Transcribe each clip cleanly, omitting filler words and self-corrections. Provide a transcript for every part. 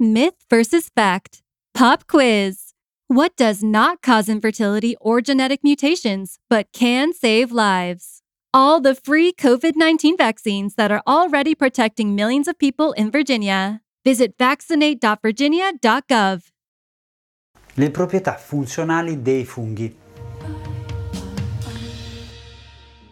Myth versus fact. Pop quiz. What does not cause infertility or genetic mutations, but can save lives? All the free COVID-19 vaccines that are already protecting millions of people in Virginia. Visit vaccinate.virginia.gov. Le proprietà funzionali dei funghi.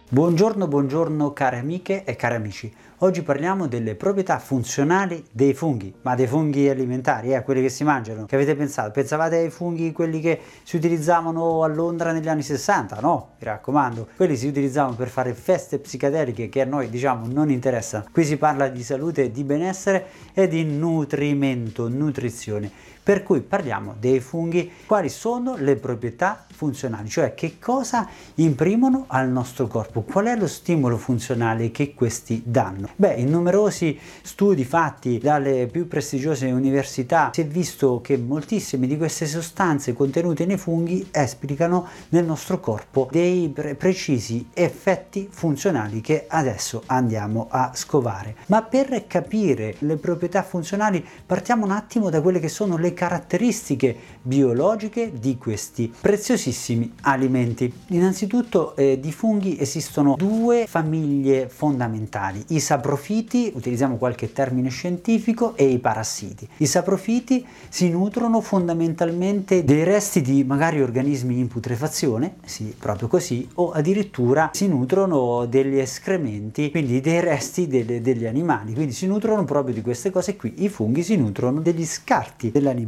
Buongiorno care amiche e cari amici. Oggi parliamo delle proprietà funzionali dei funghi, ma dei funghi alimentari, quelli che si mangiano. Che avete pensato? Pensavate ai funghi quelli che si utilizzavano a Londra negli anni 60? No, mi raccomando, quelli si utilizzavano per fare feste psichedeliche che a noi, diciamo, non interessano. Qui si parla di salute, di benessere e di nutrimento, nutrizione. Per cui parliamo dei funghi. Quali sono le proprietà funzionali? Cioè che cosa imprimono al nostro corpo? Qual è lo stimolo funzionale che questi danno? Beh, in numerosi studi fatti dalle più prestigiose università si è visto che moltissime di queste sostanze contenute nei funghi esplicano nel nostro corpo dei precisi effetti funzionali che adesso andiamo a scovare. Ma per capire le proprietà funzionali partiamo un attimo da quelle che sono le caratteristiche biologiche di questi preziosissimi alimenti. Innanzitutto di funghi esistono due famiglie fondamentali: i saprofiti, utilizziamo qualche termine scientifico, e i parassiti. I saprofiti si nutrono fondamentalmente dei resti di magari organismi in putrefazione, sì, proprio così, o addirittura si nutrono degli escrementi, quindi dei resti degli animali, quindi si nutrono proprio di queste cose qui. I funghi si nutrono degli scarti dell'animale,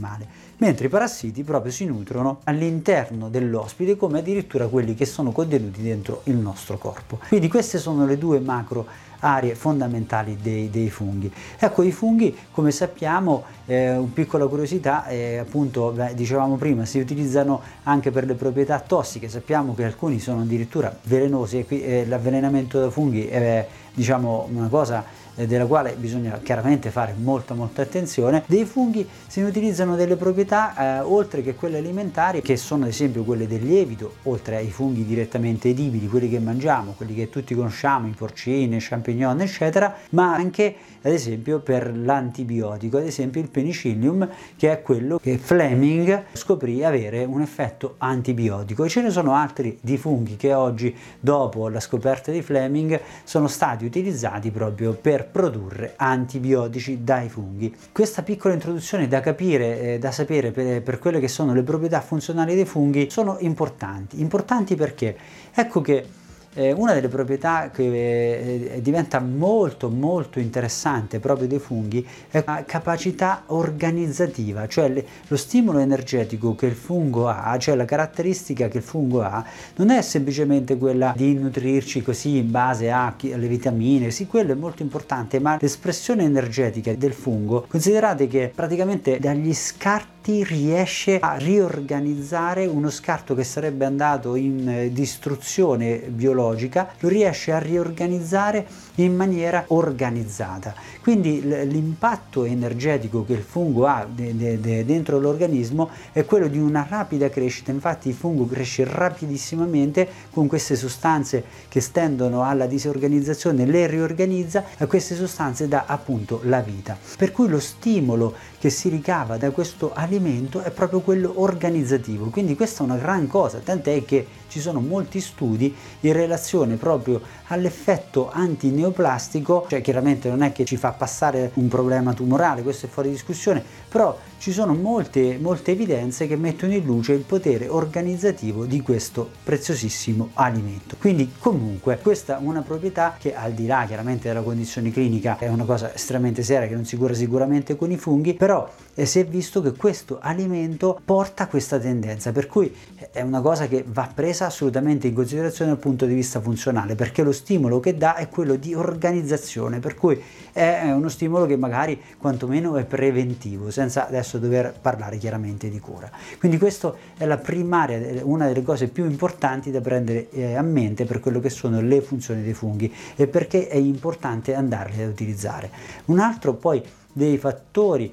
mentre i parassiti proprio si nutrono all'interno dell'ospite, come addirittura quelli che sono contenuti dentro il nostro corpo. Quindi queste sono le due macro aree fondamentali dei funghi. Ecco, i funghi, come sappiamo, una piccola curiosità, appunto, dicevamo prima, si utilizzano anche per le proprietà tossiche. Sappiamo che alcuni sono addirittura velenosi e qui l'avvelenamento da funghi è una cosa della quale bisogna chiaramente fare molta attenzione. Dei funghi si utilizzano delle proprietà, oltre che quelle alimentari, che sono ad esempio quelle del lievito, oltre ai funghi direttamente edibili, quelli che mangiamo, quelli che tutti conosciamo, i porcini, champignon eccetera, ma anche ad esempio per l'antibiotico, ad esempio il penicillium, che è quello che Fleming scoprì avere un effetto antibiotico. E ce ne sono altri di funghi che oggi, dopo la scoperta di Fleming, sono stati utilizzati proprio per produrre antibiotici dai funghi. Questa piccola introduzione da capire, da sapere per quelle che sono le proprietà funzionali dei funghi, sono importanti perché ecco che una delle proprietà che diventa molto interessante proprio dei funghi è la capacità organizzativa, cioè lo stimolo energetico che il fungo ha, cioè la caratteristica che il fungo ha, non è semplicemente quella di nutrirci così in base alle vitamine, sì, quello è molto importante, ma l'espressione energetica del fungo, considerate che praticamente dagli scarti riesce a riorganizzare uno scarto che sarebbe andato in distruzione biologica, lo riesce a riorganizzare in maniera organizzata. Quindi l'impatto energetico che il fungo ha dentro l'organismo è quello di una rapida crescita. Infatti il fungo cresce rapidissimamente con queste sostanze che tendono alla disorganizzazione, le riorganizza, a queste sostanze dà appunto la vita. Per cui lo stimolo che si ricava da questo alimento è proprio quello organizzativo, quindi questa è una gran cosa, tant'è che ci sono molti studi in relazione proprio all'effetto antineoplastico, cioè chiaramente non è che ci fa passare un problema tumorale, questo è fuori discussione, però ci sono molte evidenze che mettono in luce il potere organizzativo di questo preziosissimo alimento. Quindi comunque questa è una proprietà che, al di là chiaramente della condizione clinica, è una cosa estremamente seria che non si cura sicuramente con i funghi, però si è visto che questo alimento porta questa tendenza, per cui è una cosa che va presa assolutamente in considerazione dal punto di vista funzionale, perché lo stimolo che dà è quello di organizzazione, per cui è uno stimolo che magari quantomeno è preventivo, senza adesso dover parlare chiaramente di cura. Quindi questa è la primaria, una delle cose più importanti da prendere a mente per quello che sono le funzioni dei funghi e perché è importante andarli ad utilizzare. Un altro poi dei fattori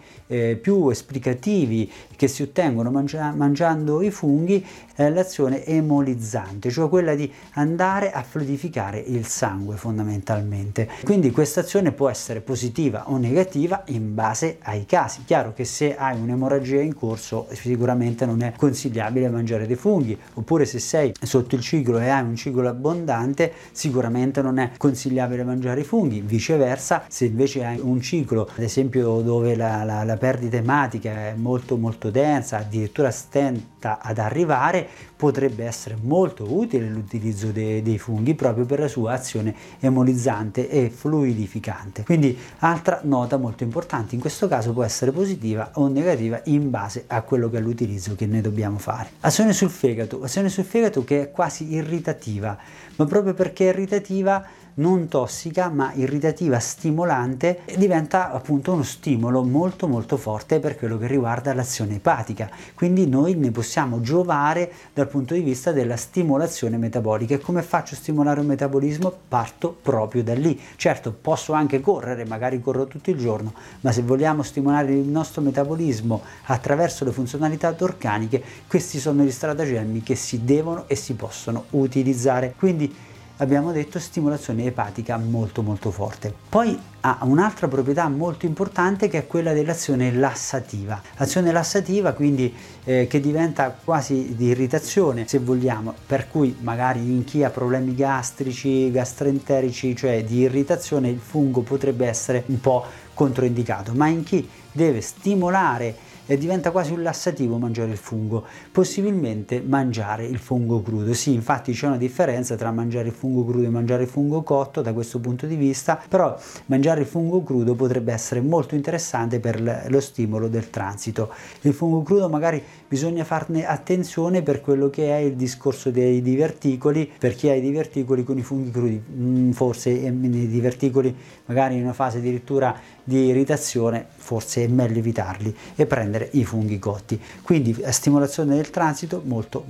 più esplicativi che si ottengono mangiando i funghi è l'azione emolizzante, cioè quella di andare a fluidificare il sangue fondamentalmente. Quindi questa azione può essere positiva o negativa in base ai casi. Chiaro che se hai un'emorragia in corso sicuramente non è consigliabile mangiare dei funghi, oppure se sei sotto il ciclo e hai un ciclo abbondante sicuramente non è consigliabile mangiare i funghi. Viceversa, se invece hai un ciclo ad esempio dove la perdita ematica è molto densa, addirittura stenta ad arrivare, potrebbe essere molto utile l'utilizzo dei funghi proprio per la sua azione emolizzante e fluidificante. Quindi altra nota molto importante, in questo caso può essere positiva o negativa in base a quello che è l'utilizzo che ne dobbiamo fare. Azione sul fegato che è quasi irritativa, ma proprio perché è irritativa, non tossica ma irritativa, stimolante, e diventa appunto uno stimolo molto forte per quello che riguarda l'azione epatica. Quindi noi ne possiamo giovare dal punto di vista della stimolazione metabolica. E come faccio a stimolare un metabolismo? Parto proprio da lì. Certo, posso anche correre, magari corro tutto il giorno, ma se vogliamo stimolare il nostro metabolismo attraverso le funzionalità organiche, questi sono gli stratagemmi che si devono e si possono utilizzare. Quindi abbiamo detto stimolazione epatica molto forte. Poi ha un'altra proprietà molto importante che è quella dell'azione lassativa. Azione lassativa quindi che diventa quasi di irritazione se vogliamo, per cui magari in chi ha problemi gastrici, gastroenterici, cioè di irritazione, il fungo potrebbe essere un po' controindicato, ma in chi deve stimolare e diventa quasi un lassativo mangiare il fungo, possibilmente mangiare il fungo crudo. Sì, infatti c'è una differenza tra mangiare il fungo crudo e mangiare il fungo cotto da questo punto di vista, però mangiare il fungo crudo potrebbe essere molto interessante per lo stimolo del transito. Il fungo crudo magari bisogna farne attenzione per quello che è il discorso dei diverticoli, per chi ha i diverticoli con i funghi crudi, forse i diverticoli magari in una fase addirittura di irritazione, forse è meglio evitarli e prendere i funghi cotti. Quindi stimolazione del transito molto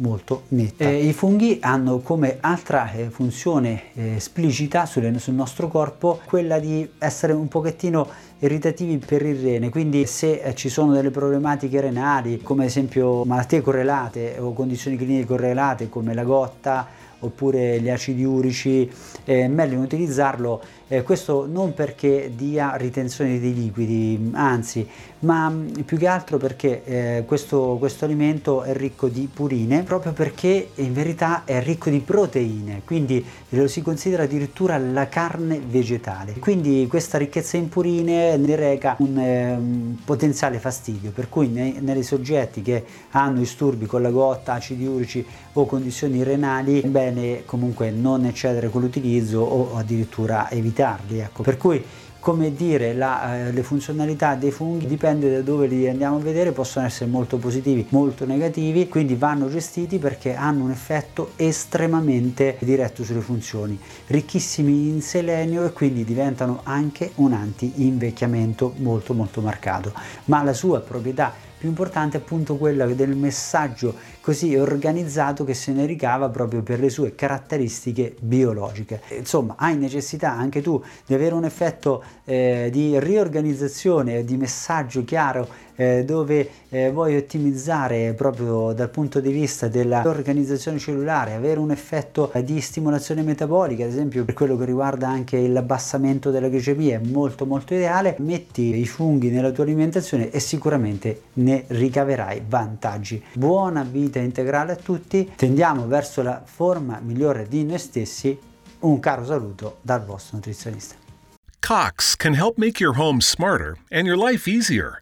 netta. I funghi hanno come altra funzione esplicita sul nostro corpo quella di essere un pochettino irritativi per il rene, quindi se ci sono delle problematiche renali come ad esempio malattie correlate o condizioni cliniche correlate come la gotta oppure gli acidi urici, è meglio utilizzarlo. Questo non perché dia ritenzione dei liquidi, anzi, ma più che altro perché questo alimento è ricco di purine, proprio perché in verità è ricco di proteine, quindi lo si considera addirittura la carne vegetale. Quindi questa ricchezza in purine ne reca un potenziale fastidio, per cui nei soggetti che hanno disturbi con la gotta, acidi urici o condizioni renali, bene comunque non eccedere con l'utilizzo o addirittura evitarli, ecco. Per cui, come dire, le funzionalità dei funghi, dipende da dove li andiamo a vedere, possono essere molto positivi, molto negativi, quindi vanno gestiti perché hanno un effetto estremamente diretto sulle funzioni, ricchissimi in selenio e quindi diventano anche un anti-invecchiamento molto marcato. Ma la sua proprietà più importante è appunto quella del messaggio così organizzato che se ne ricava proprio per le sue caratteristiche biologiche. Insomma, hai necessità anche tu di avere un effetto di riorganizzazione, di messaggio chiaro, dove vuoi ottimizzare proprio dal punto di vista dell'organizzazione cellulare, avere un effetto di stimolazione metabolica, ad esempio per quello che riguarda anche l'abbassamento della glicemia, è molto ideale. Metti i funghi nella tua alimentazione e sicuramente ne ricaverai vantaggi. Buona vita integrale a tutti, tendiamo verso la forma migliore di noi stessi. Un caro saluto dal vostro nutrizionista. Cox can help make your home smarter and your life easier.